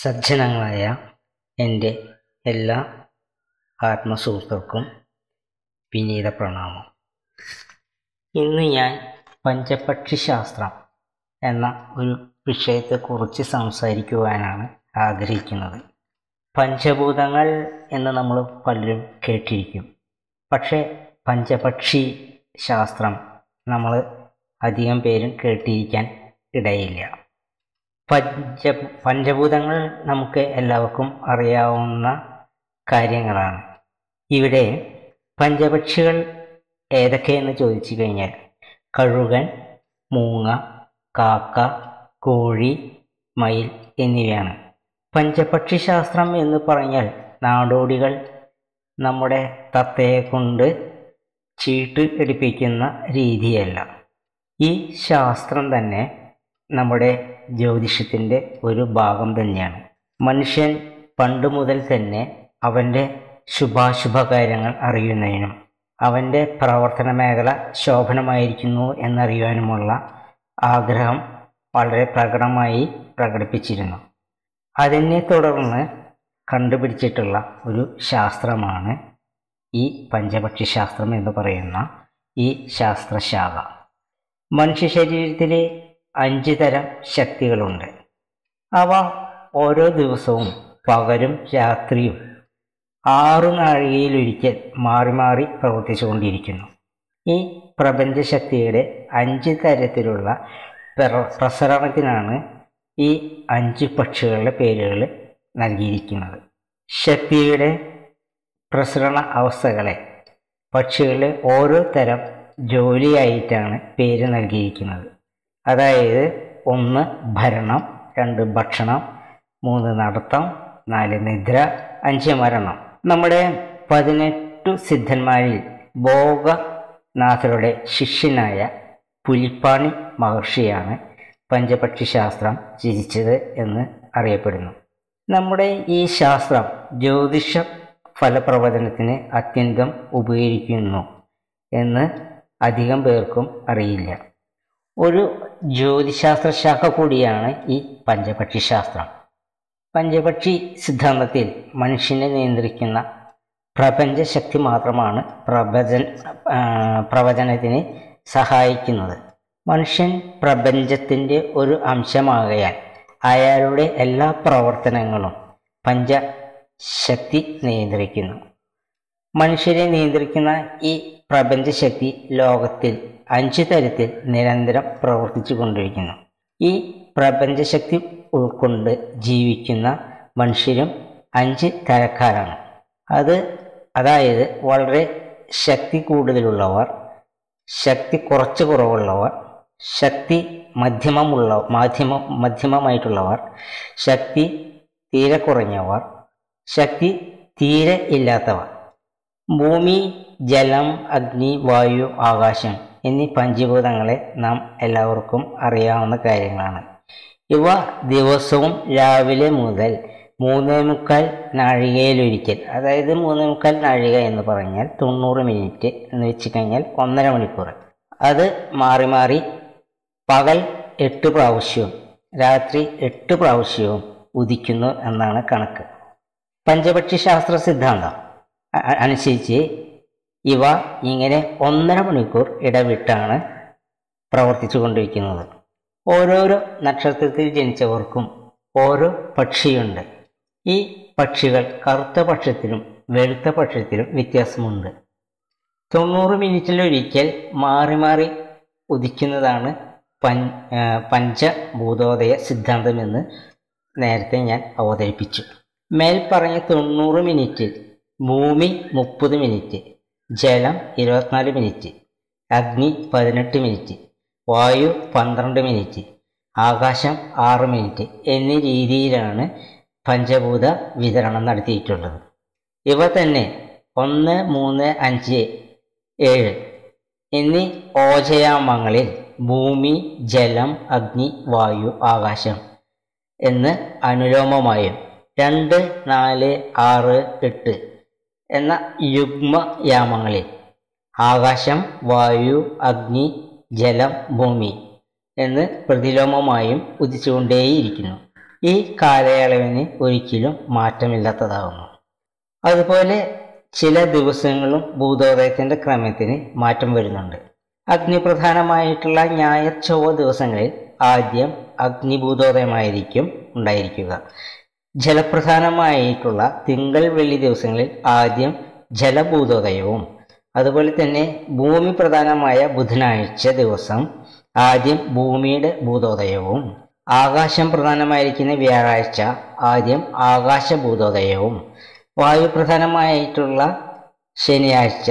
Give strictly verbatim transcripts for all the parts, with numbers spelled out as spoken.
സജ്ജനങ്ങളായ എൻ്റെ എല്ലാ ആത്മസുഹൃത്തുക്കൾക്കും വിനീത പ്രണാമം. ഇന്ന് ഞാൻ പഞ്ചപക്ഷി ശാസ്ത്രം എന്ന ഒരു വിഷയത്തെക്കുറിച്ച് സംസാരിക്കുവാനാണ് ആഗ്രഹിക്കുന്നത്. പഞ്ചഭൂതങ്ങൾ എന്ന് നമ്മൾ പലരും കേട്ടിരിക്കും. പക്ഷേ പഞ്ചപക്ഷി ശാസ്ത്രം നമ്മൾ അധികം പേരും കേട്ടിരിക്കാൻ ഇടയില്ല. പഞ്ച പഞ്ചഭൂതങ്ങൾ നമുക്ക് എല്ലാവർക്കും അറിയാവുന്ന കാര്യങ്ങളാണ്. ഇവിടെ പഞ്ചപക്ഷികൾ ഏതൊക്കെയെന്ന് ചോദിച്ചു കഴിഞ്ഞാൽ കഴുകൻ, മൂങ്ങ, കാക്ക, കോഴി, മയിൽ എന്നിവയാണ്. പഞ്ചപക്ഷി ശാസ്ത്രം എന്ന് പറഞ്ഞാൽ നാടോടികൾ നമ്മുടെ തത്തയെ കൊണ്ട് ചീട്ട് എടുപ്പിക്കുന്ന രീതിയല്ല. ഈ ശാസ്ത്രം തന്നെ നമ്മുടെ ജ്യോതിഷത്തിൻ്റെ ഒരു ഭാഗം തന്നെയാണ്. മനുഷ്യൻ പണ്ട് മുതൽ തന്നെ അവൻ്റെ ശുഭാശുഭകാര്യങ്ങൾ അറിയുന്നതിനും അവൻ്റെ പ്രവർത്തന മേഖല ശോഭനമായിരിക്കുന്നു എന്നറിയുവാനുമുള്ള ആഗ്രഹം വളരെ പ്രകടമായി പ്രകടിപ്പിച്ചിരുന്നു. അതിനെ തുടർന്ന് കണ്ടുപിടിച്ചിട്ടുള്ള ഒരു ശാസ്ത്രമാണ് ഈ പഞ്ചപക്ഷി ശാസ്ത്രം എന്ന് പറയുന്ന ഈ ശാസ്ത്രശാഖ. മനുഷ്യ ശരീരത്തിൽ അഞ്ച് തരം ശക്തികളുണ്ട്. അവ ഓരോ ദിവസവും പകലും രാത്രിയും ആറു നാഴികയിലൊരിക്കൽ മാറി മാറി പ്രവർത്തിച്ചു കൊണ്ടിരിക്കുന്നു. ഈ പ്രപഞ്ചശക്തിയുടെ അഞ്ച് തരത്തിലുള്ള പ്രസരണത്തിനാണ് ഈ അഞ്ച് പക്ഷികളുടെ പേരുകൾ നൽകിയിരിക്കുന്നത്. ശക്തിയുടെ പ്രസരണ അവസ്ഥകളെ പക്ഷികളുടെ ഓരോ തരം ജോലിയായിട്ടാണ് പേര് നൽകിയിരിക്കുന്നത്. അതായത് ഒന്ന് ഭരണം, രണ്ട് ഭക്ഷണം, മൂന്ന് നടത്തം, നാല് നിദ്ര, അഞ്ച് മരണം. നമ്മുടെ പതിനെട്ടു സിദ്ധന്മാരിൽ ഭോഗനാഥരുടെ ശിഷ്യനായ പുലിപ്പാണി മഹർഷിയാണ് പഞ്ചപക്ഷി ശാസ്ത്രം രചിച്ചത് എന്ന് അറിയപ്പെടുന്നു. നമ്മുടെ ഈ ശാസ്ത്രം ജ്യോതിഷ ഫലപ്രവചനത്തിന് അത്യന്തം ഉപകരിക്കുന്നു എന്ന് അധികം പേർക്കും അറിയില്ല. ഒരു ജ്യോതിശാസ്ത്ര ശാഖ കൂടിയാണ് ഈ പഞ്ചപക്ഷി ശാസ്ത്രം. പഞ്ചപക്ഷി സിദ്ധാന്തത്തിൽ മനുഷ്യനെ നിയന്ത്രിക്കുന്ന പ്രപഞ്ചശക്തി മാത്രമാണ് പ്രവചന പ്രവചനത്തിന് സഹായിക്കുന്നത്. മനുഷ്യൻ പ്രപഞ്ചത്തിൻ്റെ ഒരു അംശമാകയാൽ അയാളുടെ എല്ലാ പ്രവർത്തനങ്ങളും പഞ്ചശക്തി നിയന്ത്രിക്കുന്നു. മനുഷ്യരെ നിയന്ത്രിക്കുന്ന ഈ പ്രപഞ്ചശക്തി ലോകത്തിൽ അഞ്ച് തരത്തിൽ നിരന്തരം പ്രവർത്തിച്ചു കൊണ്ടിരിക്കുന്നു. ഈ പ്രപഞ്ചശക്തി ഉൾക്കൊണ്ട് ജീവിക്കുന്ന മനുഷ്യരും അഞ്ച് തരക്കാരാണ്. അത് അതായത് വളരെ ശക്തി കൂടുതലുള്ളവർ, ശക്തി കുറച്ച് കുറവുള്ളവർ, ശക്തി മധ്യമമുള്ള മധ്യമ മധ്യമമായിട്ടുള്ളവർ, ശക്തി തീരെ കുറഞ്ഞവർ, ശക്തി തീരെ ഇല്ലാത്തവർ. ഭൂമി, ജലം, അഗ്നി, വായു, ആകാശം എന്നീ പഞ്ചഭൂതങ്ങളെ നാം എല്ലാവർക്കും അറിയാവുന്ന കാര്യങ്ങളാണ്. ഇവ ദിവസവും രാവിലെ മുതൽ മൂന്നേ മുക്കാൽ നാഴികയിലൊരിക്കൽ, അതായത് മൂന്നേ മുക്കാൽ നാഴിക എന്ന് പറഞ്ഞാൽ തൊണ്ണൂറ് മിനിറ്റ് എന്ന് വെച്ച് കഴിഞ്ഞാൽ ഒന്നര മണിക്കൂർ, അത് മാറി മാറി പകൽ എട്ട് പ്രാവശ്യവും രാത്രി എട്ട് പ്രാവശ്യവും ഉദിക്കുന്നു എന്നാണ് കണക്ക്. പഞ്ചപക്ഷി ശാസ്ത്ര സിദ്ധാന്തം അനുസരിച്ച് ഇവ ഇങ്ങനെ ഒന്നര മണിക്കൂർ ഇടവിട്ടാണ് പ്രവർത്തിച്ചു കൊണ്ടിരിക്കുന്നത്. ഓരോരോ നക്ഷത്രത്തിൽ ജനിച്ചവർക്കും ഓരോ പക്ഷിയുണ്ട്. ഈ പക്ഷികൾ കറുത്ത പക്ഷത്തിലും വെളുത്ത പക്ഷത്തിലും വ്യത്യാസമുണ്ട്. തൊണ്ണൂറ് മിനിറ്റിലൊരിക്കൽ മാറി മാറി ഉദിക്കുന്നതാണ് പൻ പഞ്ചഭൂതോദയ സിദ്ധാന്തമെന്ന് നേരത്തെ ഞാൻ അവതരിപ്പിച്ചു. മേൽപ്പറഞ്ഞ തൊണ്ണൂറ് മിനിറ്റിൽ ഭൂമി മുപ്പത് മിനിറ്റ്, ജലം ഇരുപത്തിനാല് മിനിറ്റ്, അഗ്നി പതിനെട്ട് മിനിറ്റ്, വായു പന്ത്രണ്ട് മിനിറ്റ്, ആകാശം ആറ് മിനിറ്റ് എന്നീ രീതിയിലാണ് പഞ്ചഭൂത വിതരണം നടത്തിയിട്ടുള്ളത്. ഇവ തന്നെ ഒന്ന്, മൂന്ന്, അഞ്ച്, ഏഴ് എന്നീ ഓജയാമങ്ങളിൽ ഭൂമി, ജലം, അഗ്നി, വായു, ആകാശം എന്ന് അനുലോമമായും രണ്ട്, നാല്, ആറ്, എട്ട് എന്ന യുഗ്മയാമങ്ങളിൽ ആകാശം, വായു, അഗ്നി, ജലം, ഭൂമി എന്ന് പ്രതിലോമമായും ഉദിച്ചുകൊണ്ടേയിരിക്കുന്നു. ഈ കാലയളവിന് ഒരിക്കലും മാറ്റമില്ലാത്തതാകുന്നു. അതുപോലെ ചില ദിവസങ്ങളും ഭൂതോദയത്തിൻ്റെ ക്രമത്തിന് മാറ്റം വരുന്നുണ്ട്. അഗ്നിപ്രധാനമായിട്ടുള്ള ഞായർ ചൊവ്വ ദിവസങ്ങളിൽ ആദ്യം അഗ്നിഭൂതോദയമായിരിക്കും ഉണ്ടായിരിക്കുക. ജലപ്രധാനമായിട്ടുള്ള തിങ്കൾ വെള്ളി ദിവസങ്ങളിൽ ആദ്യം ജലഭൂതോദയവും അതുപോലെ തന്നെ ഭൂമി പ്രധാനമായ ബുധനാഴ്ച ദിവസം ആദ്യം ഭൂമിയുടെ ഭൂതോദയവും ആകാശം പ്രധാനമായിരിക്കുന്ന വ്യാഴാഴ്ച ആദ്യം ആകാശഭൂതോദയവും വായുപ്രധാനമായിട്ടുള്ള ശനിയാഴ്ച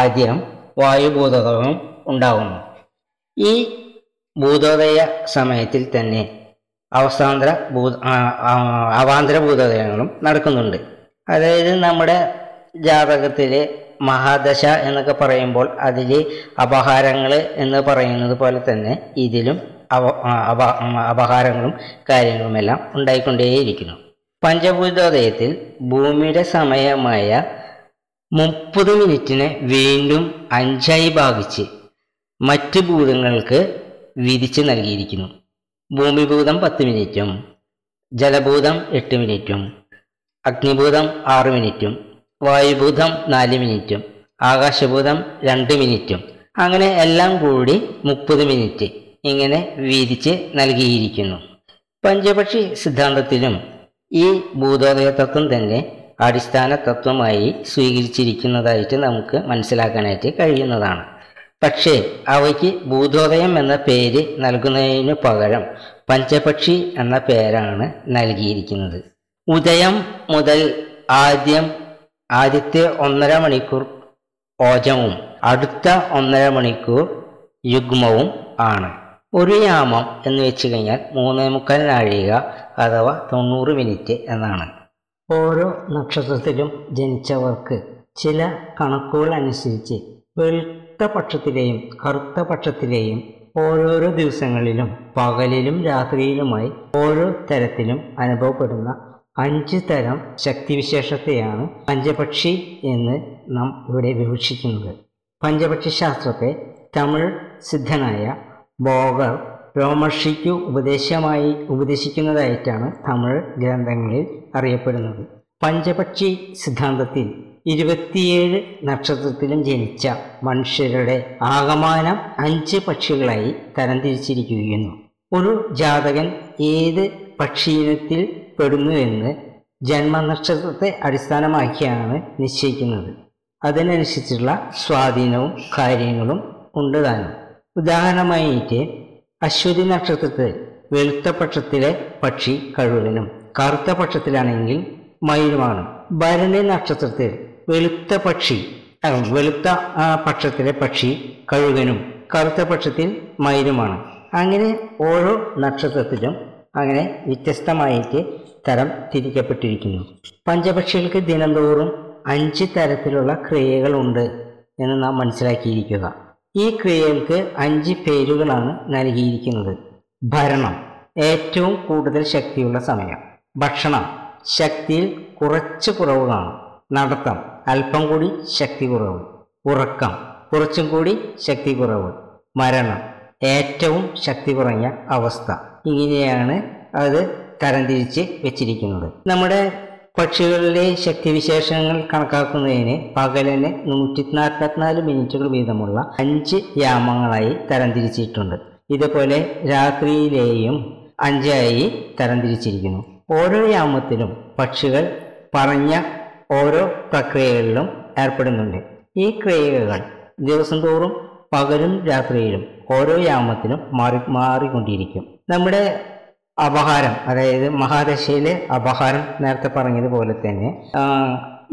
ആദ്യം വായുഭൂതോദയവും ഉണ്ടാകുന്നു. ഈ ഭൂതോദയ സമയത്തിൽ തന്നെ അവസാന്തര ഭൂ അവാന്തര ഭൂതോദയങ്ങളും നടക്കുന്നുണ്ട്. അതായത് നമ്മുടെ ജാതകത്തിലെ മഹാദശ എന്നൊക്കെ പറയുമ്പോൾ അതിൽ അപഹാരങ്ങൾ എന്ന് പറയുന്നത് പോലെ തന്നെ ഇതിലും അവ അപ അപഹാരങ്ങളും കാര്യങ്ങളുമെല്ലാം ഉണ്ടായിക്കൊണ്ടേയിരിക്കുന്നു. പഞ്ചഭൂതോദയത്തിൽ ഭൂമിയുടെ സമയമായ മുപ്പത് മിനിറ്റിനെ വീണ്ടും അഞ്ചായി ഭാഗിച്ച് മറ്റ് ഭൂതങ്ങൾക്ക് വിധിച്ച് നൽകിയിരിക്കുന്നു. ഭൂമിഭൂതം പത്ത് മിനിറ്റും ജലഭൂതം എട്ട് മിനിറ്റും അഗ്നിഭൂതം ആറ് മിനിറ്റും വായുഭൂതം നാല് മിനിറ്റും ആകാശഭൂതം രണ്ട് മിനിറ്റും അങ്ങനെ എല്ലാം കൂടി മുപ്പത് മിനിറ്റ് ഇങ്ങനെ വീതിച്ച് നൽകിയിരിക്കുന്നു. പഞ്ചപക്ഷി സിദ്ധാന്തത്തിലും ഈ ഭൂതോദയ തത്വം തന്നെ അടിസ്ഥാന തത്വമായി സ്വീകരിച്ചിരിക്കുന്നതായിട്ട് നമുക്ക് മനസ്സിലാക്കാനായിട്ട് കഴിയുന്നതാണ്. പക്ഷേ അവയ്ക്ക് ഭൂതോദയം എന്ന പേര് നൽകുന്നതിനു പകരം പഞ്ചപക്ഷി എന്ന പേരാണ് നൽകിയിരിക്കുന്നത്. ഉദയം മുതൽ ആദ്യം ആദ്യത്തെ ഒന്നര മണിക്കൂർ ഓജവും അടുത്ത ഒന്നര മണിക്കൂർ യുഗ്മവും ആണ്. ഒരു യാമം എന്ന് വെച്ച് കഴിഞ്ഞാൽ മൂന്നേ മുക്കാൽ നാഴിക അഥവാ തൊണ്ണൂറ് മിനിറ്റ് എന്നാണ്. ഓരോ നക്ഷത്രത്തിലും ജനിച്ചവർക്ക് ചില കണക്കുകൾ അനുസരിച്ച് വെളുത്ത പക്ഷത്തിലെയും കറുത്ത പക്ഷത്തിലെയും ഓരോരോ ദിവസങ്ങളിലും പകലിലും രാത്രിയിലുമായി ഓരോ തരത്തിലും അനുഭവപ്പെടുന്ന അഞ്ച് തരം ശക്തിവിശേഷത്തെയാണ് പഞ്ചപക്ഷി എന്ന് നാം ഇവിടെ വിവക്ഷിക്കുന്നത്. പഞ്ചപക്ഷി ശാസ്ത്രത്തെ തമിഴ് സിദ്ധനായ ബോഗർ രോമർഷിക്കു ഉപദേശമായി ഉപദേശിക്കുന്നതായിട്ടാണ് തമിഴ് ഗ്രന്ഥങ്ങളിൽ അറിയപ്പെടുന്നത്. പഞ്ചപക്ഷി സിദ്ധാന്തത്തിൽ ഇരുപത്തിയേഴ് നക്ഷത്രത്തിലും ജനിച്ച മനുഷ്യരുടെ ആകമാനം അഞ്ച് പക്ഷികളായി തരംതിരിച്ചിരിക്കുന്നു. ഒരു ജാതകൻ ഏത് പക്ഷിയിനത്തിൽ പെടുന്നുവെന്ന് ജന്മനക്ഷത്രത്തെ അടിസ്ഥാനമാക്കിയാണ് നിശ്ചയിക്കുന്നത്. അതിനനുസരിച്ചുള്ള സ്വാധീനവും കാര്യങ്ങളും ഉണ്ട് താനും. ഉദാഹരണമായിട്ട് അശ്വതി നക്ഷത്രത്തിൽ വെളുത്ത പക്ഷത്തിലെ പക്ഷി കഴുകനും കറുത്ത പക്ഷത്തിലാണെങ്കിൽ മയിലുമാണ്. ഭരണി നക്ഷത്രത്തിൽ വെളുത്ത പക്ഷി വെളുത്ത പക്ഷത്തിലെ പക്ഷി കഴുകനും കറുത്ത പക്ഷത്തിൽ മയിലുമാണ്. അങ്ങനെ ഓരോ നക്ഷത്രത്തിലും അങ്ങനെ വ്യത്യസ്തമായിട്ട് തരം തിരിക്കപ്പെട്ടിരിക്കുന്നു. പഞ്ചപക്ഷികൾക്ക് ദിനംതോറും അഞ്ച് തരത്തിലുള്ള ക്രിയകളുണ്ട് എന്ന് നാം മനസ്സിലാക്കിയിരിക്കുക. ഈ ക്രിയകൾക്ക് അഞ്ച് പേരുകളാണ് നൽകിയിരിക്കുന്നത്. ഭരണം, ഏറ്റവും കൂടുതൽ ശക്തിയുള്ള സമയം. ഭക്ഷണം, ശക്തിയിൽ കുറച്ച് കുറവ് കാണും. നടത്തം, അല്പം കൂടി ശക്തി കുറവ്. ഉറക്കം, കുറച്ചും കൂടി ശക്തി കുറവ്. മരണം, ഏറ്റവും ശക്തി കുറഞ്ഞ അവസ്ഥ. ഇങ്ങനെയാണ് അത് തരംതിരിച്ച് വെച്ചിരിക്കുന്നത്. നമ്മുടെ പക്ഷികളിലെ ശക്തിവിശേഷങ്ങൾ കണക്കാക്കുന്നതിന് പകലിന് നൂറ്റി നാൽപ്പത്തിനാല് മിനിറ്റുകൾ വീതമുള്ള അഞ്ച് യാമങ്ങളായി തരംതിരിച്ചിട്ടുണ്ട്. ഇതുപോലെ രാത്രിയിലെയും അഞ്ചായി തരംതിരിച്ചിരിക്കുന്നു. ഓരോ യാമത്തിലും പക്ഷികൾ പറഞ്ഞ ഓരോ പ്രക്രിയകളിലും ഏർപ്പെടുന്നുണ്ട്. ഈ ക്രിയകൾ ദിവസം തോറും പകലും രാത്രിയിലും ഓരോ യാമത്തിലും മാറി മാറിക്കൊണ്ടിരിക്കും. നമ്മുടെ അപഹാരം, അതായത് മഹാദശയിലെ അപഹാരം നേരത്തെ പറഞ്ഞതുപോലെ തന്നെ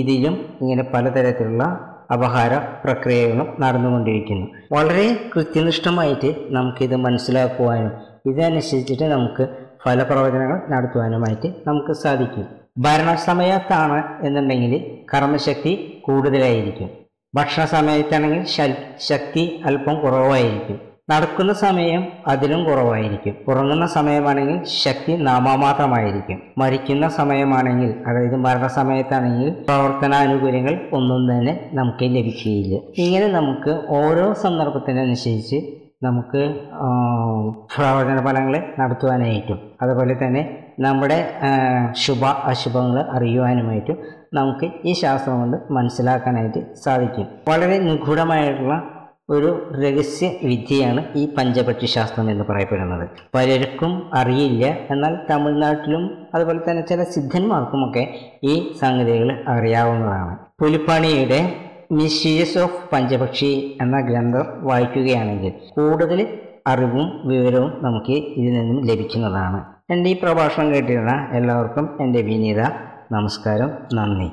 ഇതിലും ഇങ്ങനെ പലതരത്തിലുള്ള അപഹാര പ്രക്രിയകളും നടന്നുകൊണ്ടിരിക്കുന്നു. വളരെ കൃത്യനിഷ്ഠമായിട്ട് നമുക്കിത് മനസ്സിലാക്കുവാനും ഇതനുസരിച്ചിട്ട് നമുക്ക് ഫലപ്രവചനങ്ങൾ നടത്തുവാനുമായിട്ട് നമുക്ക് സാധിക്കും. ഭരണസമയത്താണ് എന്നുണ്ടെങ്കിൽ കർമ്മശക്തി കൂടുതലായിരിക്കും. ഭക്ഷണ സമയത്താണെങ്കിൽ ശക്തി അല്പം കുറവായിരിക്കും. നടക്കുന്ന സമയം അതിലും കുറവായിരിക്കും. ഉറങ്ങുന്ന സമയമാണെങ്കിൽ ശക്തി നാമമാത്രമായിരിക്കും. മരിക്കുന്ന സമയമാണെങ്കിൽ, അതായത് മരണസമയത്താണെങ്കിൽ പ്രവർത്തനാനുകൂല്യങ്ങൾ ഒന്നും തന്നെ നമുക്ക് ലഭിക്കുകയില്ല. ഇങ്ങനെ നമുക്ക് ഓരോ സന്ദർഭത്തിനനുസരിച്ച് നമുക്ക് പ്രവചന ഫലങ്ങൾ നടത്തുവാനായിട്ടും അതുപോലെ തന്നെ നമ്മുടെ ശുഭ അശുഭങ്ങൾ അറിയുവാനുമായിട്ടും നമുക്ക് ഈ ശാസ്ത്രം കൊണ്ട് മനസ്സിലാക്കാനായിട്ട് സാധിക്കും. വളരെ നിഗൂഢമായിട്ടുള്ള ഒരു രഹസ്യ വിദ്യയാണ് ഈ പഞ്ചപക്ഷി ശാസ്ത്രം എന്ന് പറയപ്പെടുന്നത്. പലർക്കും അറിയില്ല, എന്നാൽ തമിഴ്നാട്ടിലും അതുപോലെ തന്നെ ചില സിദ്ധന്മാർക്കുമൊക്കെ ഈ സംഗതികൾ അറിയാവുന്നതാണ്. പുലിപ്പാണിയുടെ മിസ്റ്റീരിയസ് ഓഫ് പഞ്ചപക്ഷി എന്ന ഗ്രന്ഥം വായിക്കുകയാണെങ്കിൽ കൂടുതൽ അറിവും വിവരവും നമുക്ക് ഇതിൽ നിന്നും ലഭിക്കുന്നതാണ്. എൻ്റെ ഈ പ്രഭാഷണം കേട്ടിരുന്ന എല്ലാവർക്കും എൻ്റെ വിനീത നമസ്കാരം, നന്ദി.